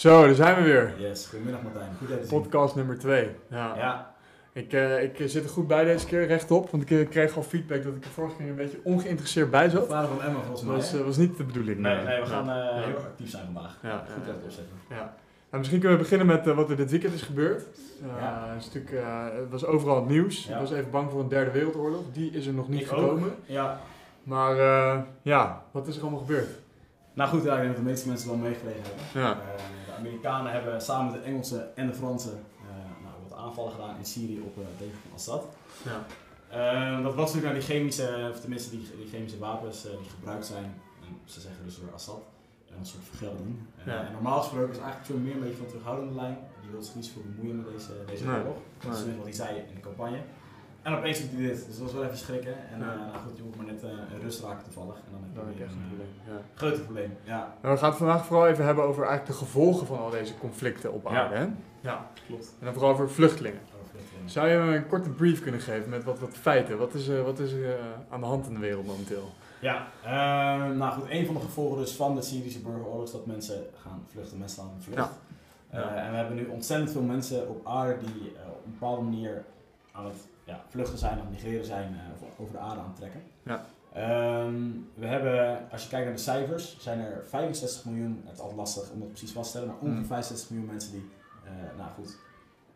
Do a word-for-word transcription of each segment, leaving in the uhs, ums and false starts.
Zo, daar zijn we weer. Yes, goedemiddag Martijn. Goed uit te zien. Podcast nummer twee. Ja. ja. Ik, uh, ik zit er goed bij deze keer, rechtop, want ik kreeg al feedback dat ik er vorige keer een beetje ongeïnteresseerd bij zat. De vraag van Emma volgens mij. Dat was, was niet de bedoeling. Nee, nee, nee we gaan uh, heel actief zijn vandaag. Ja, goed recht opzetten. Ja. Nou, misschien kunnen we beginnen met uh, wat er dit weekend is gebeurd. Uh, ja. een stuk, uh, het was overal het nieuws. Ja. Ik was even bang voor een derde wereldoorlog. Die is er nog niet ik gekomen. Ook. Ja. Maar uh, ja, wat is er allemaal gebeurd? Nou goed, ja, ik denk dat de meeste mensen wel meegekregen hebben. Ja. Uh, de Amerikanen hebben samen met de Engelsen en de Fransen uh, nou, wat aanvallen gedaan in Syrië op uh, het leger van Assad. Ja. Uh, dat was natuurlijk naar die chemische, of tenminste die, die chemische wapens uh, die gebruikt zijn, en ze zeggen dus door Assad, en een soort vergelding. Uh, ja. En normaal gesproken is eigenlijk veel meer een beetje van de terughoudende lijn. Die wil zich niet zoveel bemoeien met deze, deze nee. oorlog. Dat is wat hij zei in de campagne. En opeens doet hij dit, dus dat was wel even schrikken. En ja. uh, nou goed, je hoeft maar net uh, in rust raken toevallig. En dan heb je weer echt een probleem. Ja. Grote probleem, ja. Nou, we gaan het vandaag vooral even hebben over eigenlijk de gevolgen van al deze conflicten op aarde, ja. hè? Ja, klopt. En dan vooral over vluchtelingen. Over vluchtelingen. Zou je me een korte brief kunnen geven met wat, wat feiten? Wat is, uh, wat is uh, aan de hand in de wereld momenteel? Ja, uh, nou goed, een van de gevolgen dus van de Syrische burgeroorlog is dat mensen gaan vluchten. Mensen gaan vluchten. Ja. Uh, ja. En we hebben nu ontzettend veel mensen op aarde die uh, op een bepaalde manier aan het Ja, vluchten zijn of migreren zijn of uh, over de aarde aantrekken. Ja. Um, we hebben, als je kijkt naar de cijfers, zijn er vijfenzestig miljoen, het is altijd lastig om dat precies vast te stellen, maar ongeveer vijfenzestig miljoen mensen die uh, nou goed,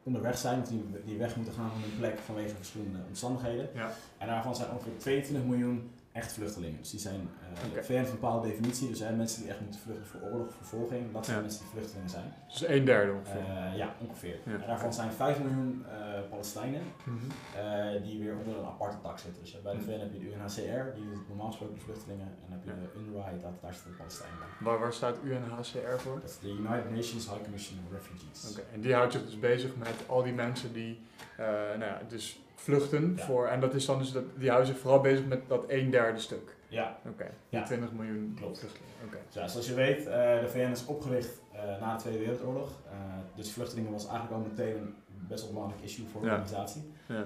onderweg zijn of die, die weg moeten gaan van hun plek vanwege verschillende omstandigheden. Ja. En daarvan zijn ongeveer tweeëntwintig miljoen echt vluchtelingen. Dus die zijn uh, okay. V N heeft een bepaalde definitie, dus zijn mensen die echt moeten vluchten voor oorlog of vervolging, dat zijn ja. mensen die vluchtelingen zijn. Dus een derde ongeveer? Uh, ja, ongeveer. Ja. En daarvan zijn vijf miljoen uh, Palestijnen mm-hmm. uh, die weer onder een aparte tak zitten. Dus uh, bij de V N heb je de U N H C R, die doet normaal gesproken de vluchtelingen, en dan heb je ja. de U N R W A, heet dat, daar zitten de Palestijnen bij. Maar waar staat U N H C R voor? Dat is de United Nations High Commission on Refugees. Oké, okay. En die houdt zich dus bezig met al die mensen die, uh, nou ja, dus... vluchten ja. voor, en dat is dan dus dat, die houden zich vooral bezig met dat een derde stuk. Ja. Oké, okay. ja. twintig miljoen klopt. Vluchtelingen. Okay. Ja, zoals je weet, uh, de V N is opgericht uh, na de Tweede Wereldoorlog. Uh, dus vluchtelingen was eigenlijk al meteen een best wel belangrijk issue voor de ja. organisatie. Ja.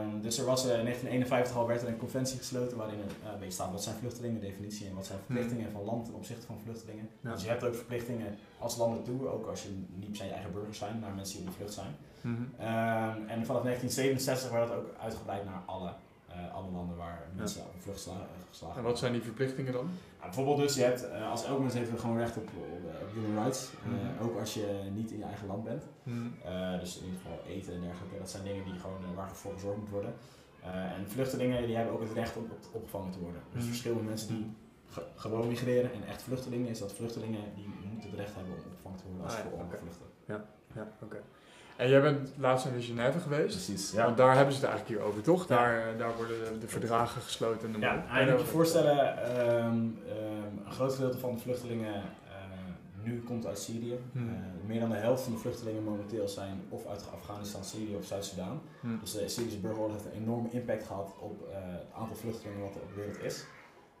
Um, dus er was in uh, negentien eenenvijftig al werd er een conventie gesloten waarin uh, een beetje staat wat zijn vluchtelingen, definitie en wat zijn verplichtingen hmm. van land ten opzichte van vluchtelingen. Ja. Dus je hebt ook verplichtingen als landen toe, ook als je niet zijn je eigen burgers zijn, maar mensen die op de vlucht zijn. Mm-hmm. Um, en vanaf negentien zevenenzestig werd dat ook uitgebreid naar alle, uh, alle landen waar mensen ja. op de vlucht sla- geslagen. En wat zijn die verplichtingen dan? Nou, bijvoorbeeld dus, je hebt uh, als elk mens heeft gewoon recht op, op, op human rights, mm-hmm. uh, ook als je niet in je eigen land bent. Mm-hmm. Uh, dus in ieder geval eten en dergelijke, dat zijn dingen die gewoon, uh, waar voor gezorgd moet worden. Uh, en vluchtelingen die hebben ook het recht om op, op, opgevangen te worden. Dus mm-hmm. verschillende mensen die ge- gewoon migreren en echt vluchtelingen is dat vluchtelingen die moeten het recht hebben om opgevangen te worden als ze ah, ja, voor oorlog okay. vluchten. Ja, ja oké. Okay. En jij bent laatst in Genève geweest, Precies, ja. want daar hebben ze het eigenlijk hier over, toch? Ja. Daar, daar worden de, de verdragen gesloten. De ja, en je moet je voorstellen, um, um, een groot gedeelte van de vluchtelingen uh, nu komt uit Syrië. Hmm. Uh, meer dan de helft van de vluchtelingen momenteel zijn of uit Afghanistan, Syrië of Zuid-Sudaan. Hmm. Dus de Syrische burgeroorlog heeft een enorme impact gehad op uh, het aantal vluchtelingen wat er op de wereld is.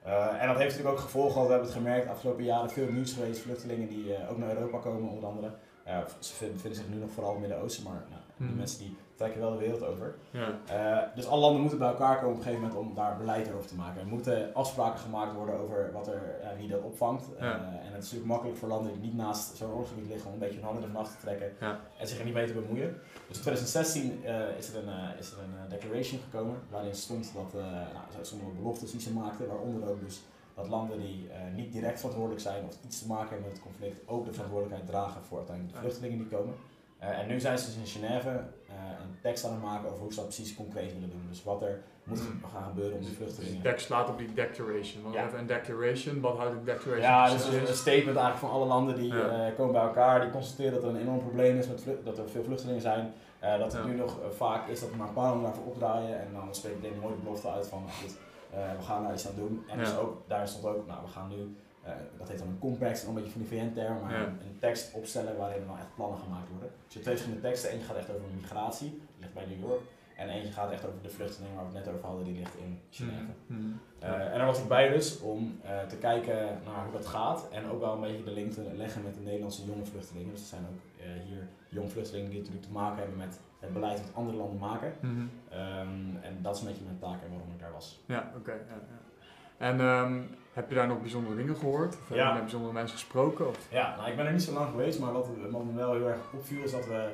Uh, en dat heeft natuurlijk ook gevolgen, want we hebben het gemerkt, afgelopen jaren veel nieuws geweest, vluchtelingen die uh, ook naar Europa komen onder andere. Uh, ze vinden, vinden zich nu nog vooral in het Midden-Oosten, maar nou, mm. die mensen die trekken wel de wereld over. Ja. Uh, dus alle landen moeten bij elkaar komen op een gegeven moment om daar beleid over te maken. Er moeten afspraken gemaakt worden over wat er, uh, wie dat opvangt. Ja. Uh, en het is natuurlijk makkelijk voor landen die niet naast zo'n oorlogsgebied liggen om een beetje hun handen in de nacht te trekken ja. en zich er niet mee te bemoeien. Dus in twintig zestien uh, is er een, uh, is er een uh, declaration gekomen waarin stond dat uh, nou, sommige beloftes die ze maakten, waaronder ook dus dat landen die uh, niet direct verantwoordelijk zijn of iets te maken hebben met het conflict ook de verantwoordelijkheid dragen voor uiteindelijk de vluchtelingen die komen. Uh, en nu zijn ze dus in Genève uh, een tekst aan het maken over hoe ze dat precies concreet willen doen. Dus wat er moet gaan gebeuren om die vluchtelingen... De tekst slaat op die declaration. Want ja. we hebben een declaration, wat houdt een declaration Ja, dus is een statement eigenlijk van alle landen die ja. uh, komen bij elkaar, die constateren dat er een enorm probleem is, met vlucht, dat er veel vluchtelingen zijn. Uh, dat het ja. nu nog uh, vaak is dat er maar een paar landen daarvoor opdraaien en dan spreekt meteen een mooie belofte uit van... Goed, Uh, we gaan daar iets aan doen. En ja. dus ook, daar stond ook, nou we gaan nu, uh, dat heet dan een compact, een beetje van die V N-term, maar ja. een, een tekst opstellen waarin dan echt plannen gemaakt worden. Dus je hebt twee verschillende teksten, eentje gaat echt over migratie, die ligt bij New York, en eentje gaat echt over de vluchtelingen waar we het net over hadden, die ligt in Genève. Mm-hmm. Uh, en daar was ik bij dus om uh, te kijken naar hoe dat gaat en ook wel een beetje de link te leggen met de Nederlandse jonge vluchtelingen. Dus er zijn ook uh, hier jonge vluchtelingen die natuurlijk te maken hebben met het beleid dat andere landen maken. Mm-hmm. Um, en dat is een beetje mijn taak en waarom ik daar was. Ja, oké. Okay, ja, ja. En um, heb je daar nog bijzondere dingen gehoord? Of ja. Heb je met bijzondere mensen gesproken? Of? Ja, nou, ik ben er niet zo lang geweest, maar wat, wat me wel heel erg opviel is dat we...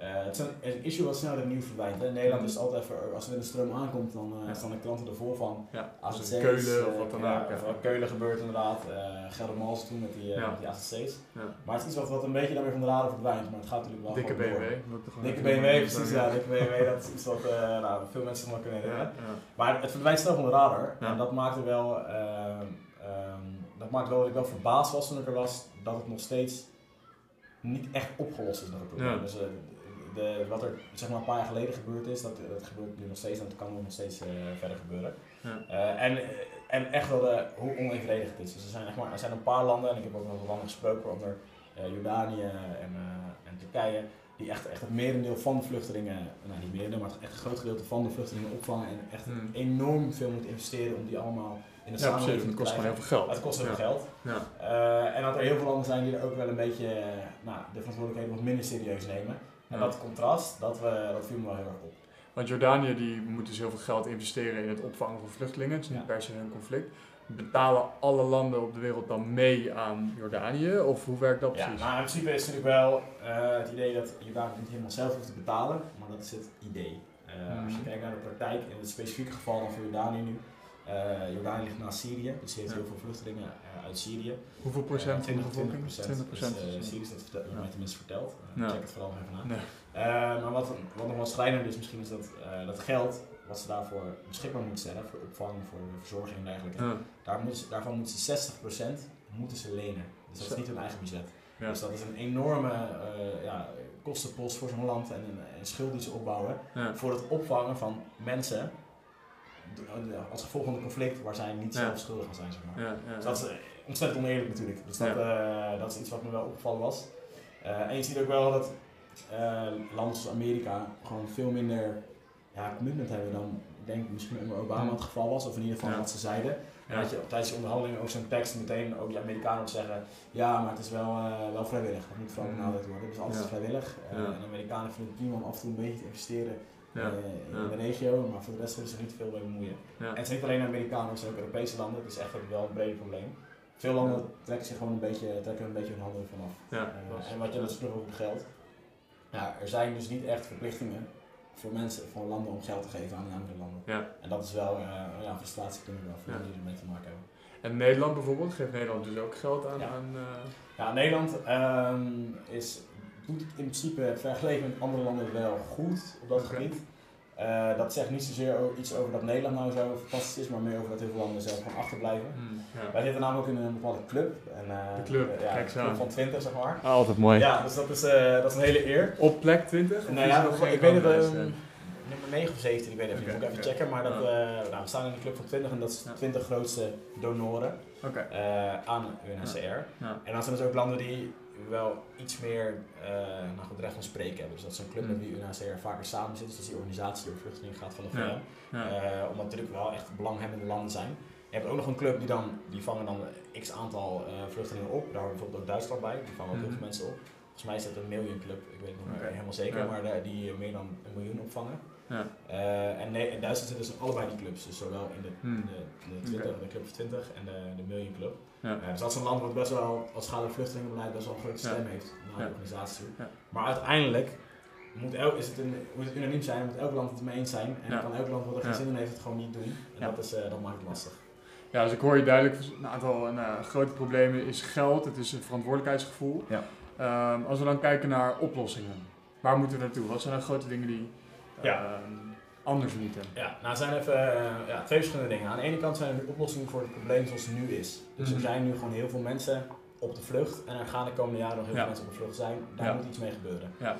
Uh, het is een, een issue wat snel opnieuw verdwijnt. In Nederland is het altijd even, als er weer een stroom aankomt, dan uh, ja. staan de klanten ervoor van. Ja, als het Keulen is, uh, of wat dan ook. Ja, ja. Keulen gebeurt inderdaad, uh, Geldermalsen toen met die, uh, ja. die A C C's. Ja. Maar het is iets wat, wat een beetje dan weer van de radar verdwijnt, maar het gaat natuurlijk wel dikke gewoon B M W. Door. Dikke B M W, precies, ja, dikke B M W, dat is iets wat uh, nou, veel mensen nog kunnen herinneren. Ja, ja. Maar het verdwijnt snel van de radar ja. en dat maakt er wel, uh, um, dat maakt wel dat ik wel verbaasd was toen ik er was, dat het nog steeds niet echt opgelost is dat probleem. Ja. Dus, uh, De, wat er zeg maar een paar jaar geleden gebeurd is, dat, dat gebeurt nu nog steeds en dat kan nog steeds uh, verder gebeuren. Ja. Uh, en, en echt wel uh, hoe onevenredig het is. Dus er zijn, echt maar, er zijn een paar landen, en ik heb ook nog wat landen gesproken, onder uh, Jordanië en, uh, en Turkije, die echt, echt het merendeel van de vluchtelingen, nou niet merendeel, maar echt een groot gedeelte van de vluchtelingen opvangen en echt hmm. enorm veel moeten investeren om die allemaal in de ja, samenleving te krijgen. Het kost gewoon heel veel geld. Het kost heel veel ja. geld. Ja. Uh, en dat er heel veel landen zijn die er ook wel een beetje uh, nou, de verantwoordelijkheid wat minder serieus nemen. En dat contrast, dat, we, dat viel me wel heel erg op. Want Jordanië die moet dus heel veel geld investeren in het opvangen van vluchtelingen. Het is niet ja. per se een conflict. Betalen alle landen op de wereld dan mee aan Jordanië? Of hoe werkt dat precies? Ja, maar in principe is natuurlijk wel uh, het idee dat Jordanië niet helemaal zelf hoeft te betalen. Maar dat is het idee. Uh, mm-hmm. Als je kijkt naar de praktijk, in het specifieke geval dan voor Jordanië nu. Uh, Jordanië ligt naast Syrië, dus heeft ja. heel veel vluchtelingen uh, uit Syrië. Hoeveel procent van de bevolking? twintig procent. Syrië is dat vertel, ja. mij tenminste verteld. Uh, ja. Check het vooral even na. Nee. Uh, maar wat, wat nog wel schrijnender is misschien is dat uh, dat geld wat ze daarvoor beschikbaar moeten stellen, voor opvang, voor verzorging en dergelijke, ja. daar moeten ze, daarvan moeten ze zestig procent moeten ze lenen. Dus dat is niet hun eigen budget. Ja. Dus dat is een enorme uh, ja, kostenpost voor zo'n land en een, een schuld die ze opbouwen ja. voor het opvangen van mensen. Als gevolg van een conflict waar zij niet ja. zelf schuldig aan zijn, zeg maar. Ja, ja, dus dat is ontzettend oneerlijk natuurlijk. Dus dat, ja. uh, dat is iets wat me wel opgevallen was. Uh, en je ziet ook wel dat uh, landen zoals Amerika gewoon veel minder ja, commitment hebben dan, ik denk misschien onder Obama het geval was, of in ieder geval ja. wat ze zeiden. En dat je tijdens je onderhandelingen ook zo'n tekst meteen ook de Amerikanen zeggen, ja, maar het is wel, uh, wel vrijwillig. Dat moet vooral benadrukt worden. Het is altijd ja. vrijwillig. Uh, ja. En de Amerikanen vinden het prima om af en toe een beetje te investeren. Ja, in ja. de regio, maar voor de rest willen ze er niet veel mee bemoeien. Ja. En het zijn niet alleen Amerikanen, het zijn ook Europese landen, het is echt wel een breder probleem. Veel landen ja. trekken zich gewoon een beetje, trekken een beetje hun handen vanaf. Ja, uh, en wat je dus terug over geldt, ja, er zijn dus niet echt verplichtingen voor mensen, voor landen om geld te geven aan andere landen. Ja. En dat is wel uh, ja, een frustratie kunnen we wel voor ja. die ermee te maken hebben. En Nederland bijvoorbeeld, geeft Nederland dus ook geld aan? Ja, aan, uh... ja Nederland um, is... doet het in principe vergeleken met andere landen wel goed op dat okay. gebied. Uh, dat zegt niet zozeer iets over dat Nederland nou zo fantastisch is, maar meer over dat heel veel landen zelf gewoon achterblijven. Mm, ja. Wij zitten namelijk in een bepaalde club. En, uh, de club, uh, ja, de club van twintig, zeg maar. Ah, altijd mooi. Ja, dus dat is, uh, dat is een hele eer. Op plek twintig? Nou ja, dat, ik weet het wel. Um, nummer negen of zeventien, ik weet het niet. Okay, moet ik even okay. checken. Maar dat, uh, nou, we staan in de club van twintig en dat is de ja. twintig grootste donoren okay. uh, aan U N H C R. Ja. Ja. En dan zijn er ook landen die wel iets meer uh, naar het recht van spreken hebben. Dus dat is een club mm. met wie U N H C R vaker samen zit, dus die organisatie die op vluchtelingen gaat van de V N. Ja. Ja. Uh, omdat natuurlijk wel echt belanghebbende landen zijn. Je hebt ook nog een club die dan, die vangen dan x aantal uh, vluchtelingen op. Daar hoort bijvoorbeeld ook Duitsland bij, die vangen ook heel veel mensen op. Volgens mij is dat een miljoen club, ik weet het nog okay. niet helemaal zeker, ja. maar uh, die meer dan een miljoen opvangen. Ja. Uh, en, nee, en Duitsland zitten dus allebei die clubs, dus zowel in de, hmm. de, de, twintig, okay. de club van twintig en de, de miljoen club. Ja. Uh, dus dat is een land wat best wel als schade- en vluchtelingenbeleid best wel een grote stem ja. heeft naar de ja. organisatie. Ja. Maar uiteindelijk moet, elk, is het een, moet het unaniem zijn, moet elk land het mee eens zijn en ja. kan elk land wat er geen ja. zin in heeft het gewoon niet doen. En ja. dat, is, uh, dat maakt het lastig. Ja, dus ik hoor je duidelijk, een aantal een, uh, grote problemen is geld, het is een verantwoordelijkheidsgevoel. Ja. Um, als we dan kijken naar oplossingen, waar moeten we naartoe? Wat zijn de grote dingen die uh, ja. anders moeten? Ja, nou, er zijn even uh, ja, twee verschillende dingen. Aan de ene kant zijn er oplossingen voor het probleem zoals het nu is. Dus mm-hmm. er zijn nu gewoon heel veel mensen op de vlucht en er gaan de komende jaren nog heel ja. veel mensen op de vlucht zijn. Daar ja. moet iets mee gebeuren. Ja.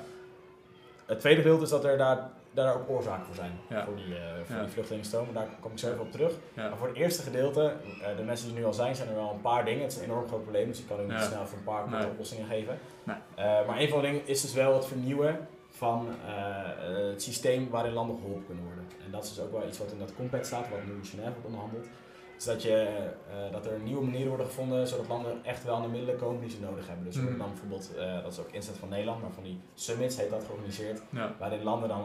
Het tweede beeld is dat er daar, daar ook oorzaken voor zijn, ja. voor die, uh, voor ja. die vluchtelingenstroom. Daar kom ik zo even op terug. Ja. Maar voor het eerste gedeelte, uh, de mensen die nu al zijn, zijn er wel een paar dingen. Het is een enorm groot probleem, dus ik kan u niet ja. snel voor een paar nee. oplossingen geven. Nee. Uh, maar een van de dingen is dus wel het vernieuwen van uh, het systeem waarin landen geholpen kunnen worden. En dat is dus ook wel iets wat in dat compact staat, wat nu in Genève wordt onderhandeld. Dus dat, je, uh, dat er nieuwe manieren worden gevonden, zodat landen echt wel aan de middelen komen die ze nodig hebben. Dus mm. dan bijvoorbeeld, uh, dat is ook inzet van Nederland, maar van die summits heet dat georganiseerd, ja. waarin landen dan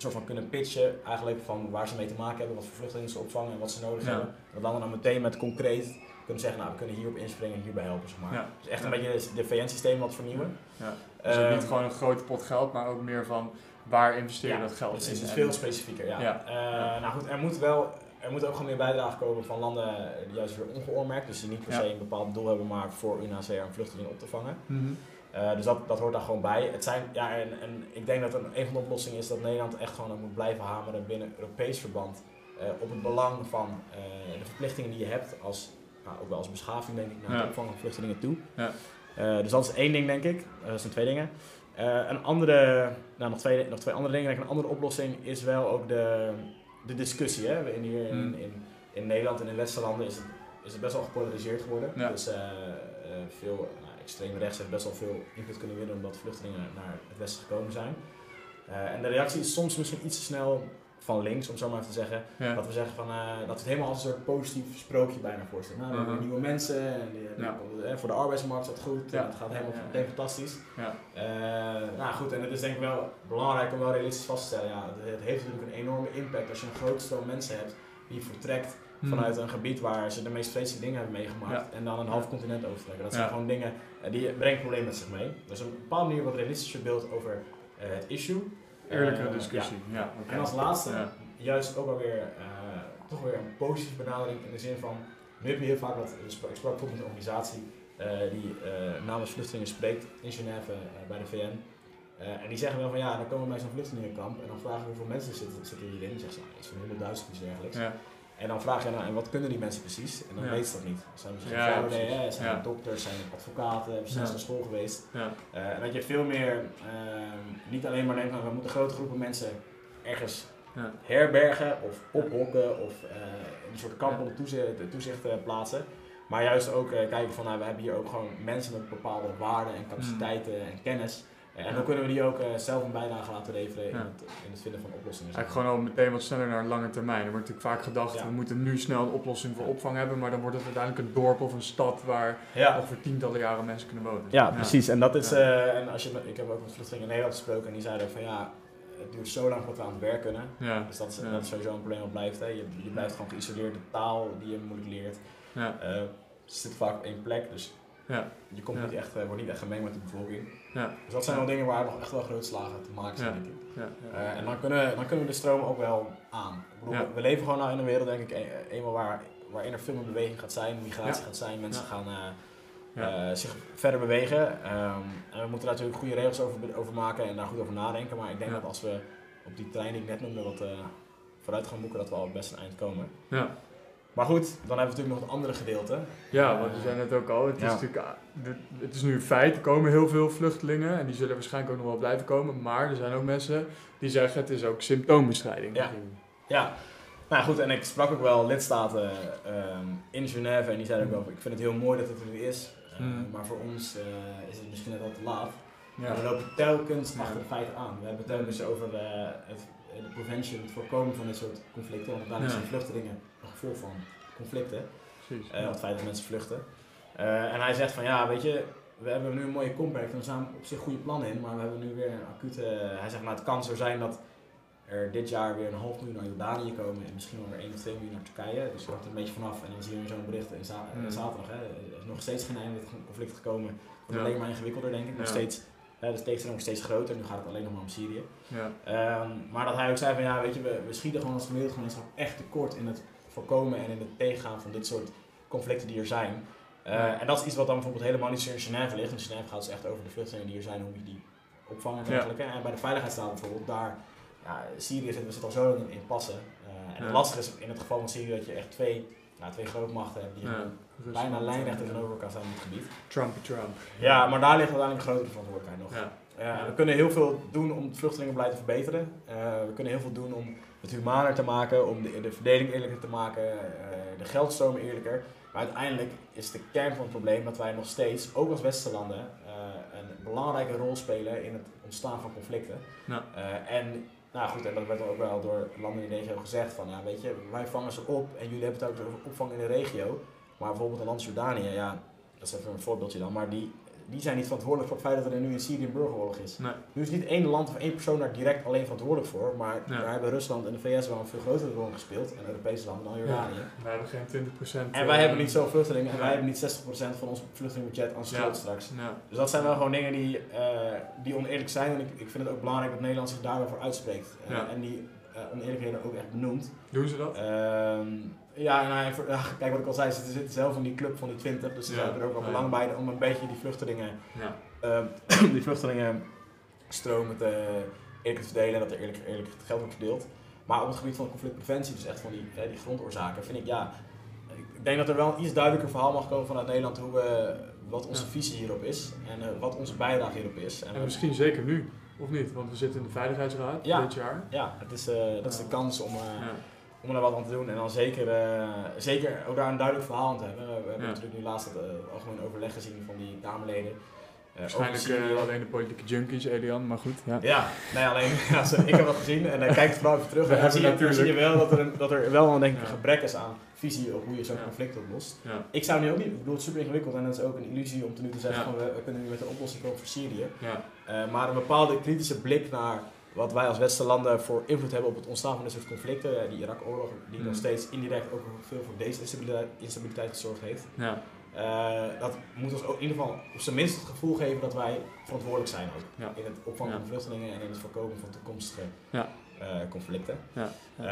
soort van kunnen pitchen eigenlijk van waar ze mee te maken hebben, wat voor vluchtelingen ze opvangen en wat ze nodig ja. hebben. Dat landen dan meteen met concreet kunnen zeggen, nou we kunnen hierop inspringen en hierbij helpen. Zeg maar. ja. Dus echt een ja. beetje de V N-systeem wat vernieuwen. Ja. Dus um, niet gewoon een grote pot geld, maar ook meer van waar investeer je ja, dat geld in. Precies, het is veel specifieker. Ja. Ja. Uh, ja. Nou goed, er moet wel... Er moet ook gewoon meer bijdrage komen van landen die juist weer ongeoormerkt, dus die niet per se een bepaald doel hebben, maar voor U N H C R een vluchteling op te vangen. Mm-hmm. uh, dus dat, dat hoort daar gewoon bij. Het zijn, ja, en, en ik denk dat een, een van de oplossingen is dat Nederland echt gewoon moet blijven hameren binnen Europees verband uh, op het belang van uh, de verplichtingen die je hebt, als, nou, ook wel als beschaving denk ik, naar het ja. opvangen van vluchtelingen toe. Ja. Uh, dus dat is één ding denk ik, dat zijn twee dingen. Uh, een andere, nou, nog, twee, nog twee andere dingen, denk ik, een andere oplossing is wel ook de... De discussie, hè? In, hier in, in, in Nederland en in Westerlanden is het, is het best wel gepolariseerd geworden. Ja. Dus uh, uh, veel nou, extreem rechts heeft best wel veel invloed kunnen winnen omdat vluchtelingen naar het Westen gekomen zijn. Uh, en de reactie is soms misschien iets te snel van links, om zo maar even te zeggen. Ja. Dat we zeggen van, uh, dat we het helemaal als een soort positief sprookje bijna voorstellen. Nou, we hebben uh-huh. nieuwe mensen, en die, die, ja. eh, voor de arbeidsmarkt is dat goed, ja. en het gaat helemaal ja, ja, ja. fantastisch. Ja. Uh, nou goed, en het is denk ik wel belangrijk om wel realistisch vast te stellen. Ja, het, het heeft natuurlijk een enorme impact als je een grote stroom mensen hebt die vertrekt hmm. vanuit een gebied waar ze de meest vreselijke dingen hebben meegemaakt ja. en dan een half continent overtrekken. Dat zijn ja. gewoon dingen die brengen problemen met zich mee. Dus een bepaalde manier wat realistischer beeld over uh, het issue. Eerlijke discussie. Uh, ja. Ja, okay. En als laatste, ja. juist ook alweer uh, toch weer een positieve benadering in de zin van, nu heb je heel vaak dat, ik sprak ook met een organisatie uh, die uh, namens vluchtelingen spreekt in Genève uh, bij de V N. Uh, en die zeggen wel van ja, dan komen we bij zo'n vluchtelingenkamp en dan vragen we hoeveel mensen zitten, zitten hierin. Dan zeggen ze, nou, iets van honderdduizend of dergelijks. Ja. En dan vraag je nou, en wat kunnen die mensen precies? En dan ja. weet ze dat niet. Zijn misschien ja, vrouwen, ja, zijn ja. dokters, zijn advocaten, zijn ze ja. naar school geweest. Ja. Uh, en dat je veel meer, uh, niet alleen maar denkt van we moeten grote groepen mensen ergens ja. herbergen of ophokken of uh, in een soort kamp onder ja. toezicht, toezicht uh, plaatsen. Maar juist ook uh, kijken van nou, we hebben hier ook gewoon mensen met bepaalde waarden en capaciteiten mm. en kennis. En dan kunnen we die ook uh, zelf een bijdrage laten leveren in, ja. het, in het vinden van oplossingen. Eigenlijk gewoon al meteen wat sneller naar lange termijn. Er wordt natuurlijk vaak gedacht, ja. we moeten nu snel een oplossing voor opvang hebben, maar dan wordt het uiteindelijk een dorp of een stad waar ja. ongeveer tientallen jaren mensen kunnen wonen. Ja, ja. precies. En dat is, ja. uh, en als je, ik heb ook met vluchtelingen in Nederland gesproken en die zeiden van ja, het duurt zo lang voordat we aan het werk kunnen. Ja. Dus dat is, ja. dat is sowieso een probleem dat blijft. Hè. Je, je blijft gewoon geïsoleerd, de taal die je moeilijk leert. Ja. Uh, zit vaak op één plek. Dus Ja. Je komt ja. niet echt, wordt niet echt gemeen met de bevolking. Ja. Dus dat zijn wel dingen waar we nog echt wel grote slagen te maken zijn. Ja. Ja. Ja. Uh, en dan kunnen, dan kunnen we de stroom ook wel aan. Ik bedoel, ja. We leven gewoon nou in een wereld, denk ik, een, eenmaal waar, waarin er veel meer beweging gaat zijn, migratie ja. gaat zijn, mensen ja. gaan uh, ja. uh, zich verder bewegen. Um, en we moeten daar natuurlijk goede regels over, over maken en daar goed over nadenken. Maar ik denk ja. dat als we op die trein die ik net noemde wat uh, vooruit gaan boeken, dat we al best een eind komen. Ja. Maar goed, dan hebben we natuurlijk nog het andere gedeelte. Ja, want we zijn het ook al. Het, ja. is natuurlijk, het is nu een feit, er komen heel veel vluchtelingen en die zullen waarschijnlijk ook nog wel blijven komen. Maar er zijn ook mensen die zeggen het is ook symptoombestrijding. Ja, ja. Nou goed, en ik sprak ook wel lidstaten um, in Genève en die zeiden ook wel, ik vind het heel mooi dat het er nu is. Uh, hmm. Maar voor ons uh, is het misschien net al te laat. Ja. We lopen telkens ja. achter de feiten aan. We hebben telkens over uh, het... de preventie, het voorkomen van dit soort conflicten, want daar ja. zijn vluchtelingen een gevoel van conflicten, Precies, uh, ja. het feit dat mensen vluchten. Uh, en hij zegt van ja, weet je, we hebben nu een mooie comeback en we staan op zich goede plannen in, maar we hebben nu weer een acute, uh, hij zegt nou, het kan zo zijn dat er dit jaar weer een half miljoen naar Jordanië komen en misschien wel weer één of twee miljoen naar Turkije, dus dat hangt er een beetje vanaf en dan zien we zo'n bericht in za- mm. zaterdag, hè. Er is nog steeds geen einde aan het conflict gekomen, het wordt ja. alleen maar ingewikkelder denk ik, ja. nog steeds. Uh, dus de tegenstelling wordt steeds groter, nu gaat het alleen nog maar om Syrië. Ja. Um, maar dat hij ook zei van ja, weet je, we, we schieten gewoon als wereldgemeenschap echt tekort in het voorkomen en in het tegengaan van dit soort conflicten die er zijn. Uh, ja. En dat is iets wat dan bijvoorbeeld helemaal niet zo in Genève ligt. In Genève gaat het echt over de vluchtelingen die er zijn, hoe je die opvangt en dergelijke. Ja. En bij de Veiligheidsraad bijvoorbeeld, daar, ja, Syrië zit, we zitten al zo in, in passen. Uh, en ja. het lastige is in het geval van Syrië dat je echt twee... Nou, twee grootmachten hebben die ja, bijna lijnrecht tegenover elkaar staan op het gebied. Trump en Trump. Ja, maar daar ligt uiteindelijk een grotere verantwoordelijkheid nog. Ja. Uh, ja. We kunnen heel veel doen om het vluchtelingenbeleid te verbeteren. Uh, we kunnen heel veel doen om het humaner te maken, om de, de verdeling eerlijker te maken, uh, de geldstromen eerlijker. Maar uiteindelijk is de kern van het probleem dat wij nog steeds, ook als Westerlanden, uh, een belangrijke rol spelen in het ontstaan van conflicten. Ja. Uh, en Nou goed, en dat werd ook wel door landen in de regio gezegd van, ja, weet je, wij vangen ze op en jullie hebben het ook over opvang in de regio. Maar bijvoorbeeld een land Jordanië, ja, dat is even een voorbeeldje dan, maar die die zijn niet verantwoordelijk voor het feit dat er nu in Syrië een burgeroorlog is. Nee. Nu is niet één land of één persoon daar direct alleen verantwoordelijk voor, maar ja. daar hebben Rusland en de V S wel een veel grotere rol gespeeld, en Europese landen dan Jordanië. Ja, wij hebben geen twintig procent. En wij hebben niet zoveel vluchtelingen, en wij hebben niet zestig procent van ons vluchtelingenbudget aan schuld ja. straks. Ja. Dus dat zijn wel gewoon dingen die, uh, die oneerlijk zijn, en ik, ik vind het ook belangrijk dat Nederland zich daarvoor uitspreekt. Uh, ja. en die, Uh, oneerlijkheden ook echt benoemd. Doen ze dat? Uh, ja, nou, even, uh, kijk wat ik al zei, ze zitten zelf in die club van die twintig, dus ze ja, zijn er ook wel ja. belang bij om een beetje die vluchtelingen, ja. uh, die vluchtelingenstromen te eerlijk te verdelen en dat er eerlijk, eerlijk het geld wordt verdeeld. Maar op het gebied van conflictpreventie, dus echt van die, uh, die grondoorzaken, vind ik ja, ik denk dat er wel een iets duidelijker verhaal mag komen vanuit Nederland hoe we, wat onze ja. visie hierop is en uh, wat onze bijdrage hierop is. En, en misschien uh, zeker nu. Of niet? Want we zitten in de Veiligheidsraad ja, dit jaar. Ja, het is, uh, dat is de kans om, uh, ja. om er wat aan te doen. En dan zeker, uh, zeker ook daar een duidelijk verhaal aan te hebben. We hebben ja. natuurlijk nu laatst het uh, algemeen overleg gezien van die Kamerleden. Uh, Waarschijnlijk uh, alleen de politieke junkies, Elian, maar goed. Ja, ja nee, alleen also, ik heb dat gezien en uh, kijk het vooral even terug. We en dan zie, je, dan zie je wel dat er, een, dat er wel een, denk ik, een gebrek is aan visie op hoe je zo'n ja. conflict oplost. Ja. Ik zou nu ook niet, ik bedoel, het is super ingewikkeld en dat is ook een illusie om te nu te zeggen ja. van we, we kunnen nu met een oplossing komen voor Syrië. Ja. Uh, maar een bepaalde kritische blik naar wat wij als westerse landen voor invloed hebben op het ontstaan van dit soort conflicten. Uh, die Irak-oorlog die mm. nog steeds indirect ook veel voor deze instabiliteit, instabiliteit gezorgd heeft. Ja. Uh, dat moet ons ook in ieder geval op zijn minst het gevoel geven dat wij verantwoordelijk zijn ook, ja. in het opvangen ja. van vluchtelingen en in het voorkomen van toekomstige ja. uh, conflicten. Ja. Uh,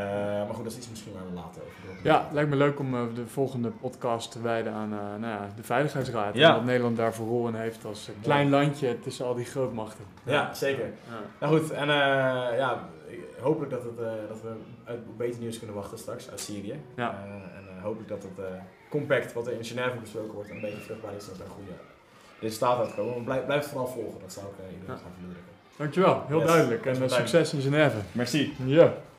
maar goed, dat is iets misschien waar we later over doen. Ja, het lijkt me leuk om uh, de volgende podcast te wijden aan uh, nou ja, de Veiligheidsraad. Ja. En wat Nederland daarvoor rol in heeft als een klein landje tussen al die grootmachten. Ja, ja zeker. Ja. Nou goed, en uh, ja, hopelijk dat, het, uh, dat we uit beter nieuws kunnen wachten straks uit Syrië. Ja. Uh, en uh, hopelijk dat het... Uh, compact wat er in Genève besproken wordt en een beetje vruchtbaar is dat er een goede resultaat uitkomen. Maar blijf, blijf het vooral volgen, dat zou ik uh, iedereen ja. gaan verdrukken. Dankjewel, heel yes. duidelijk en succes in Genève. Merci. Ja.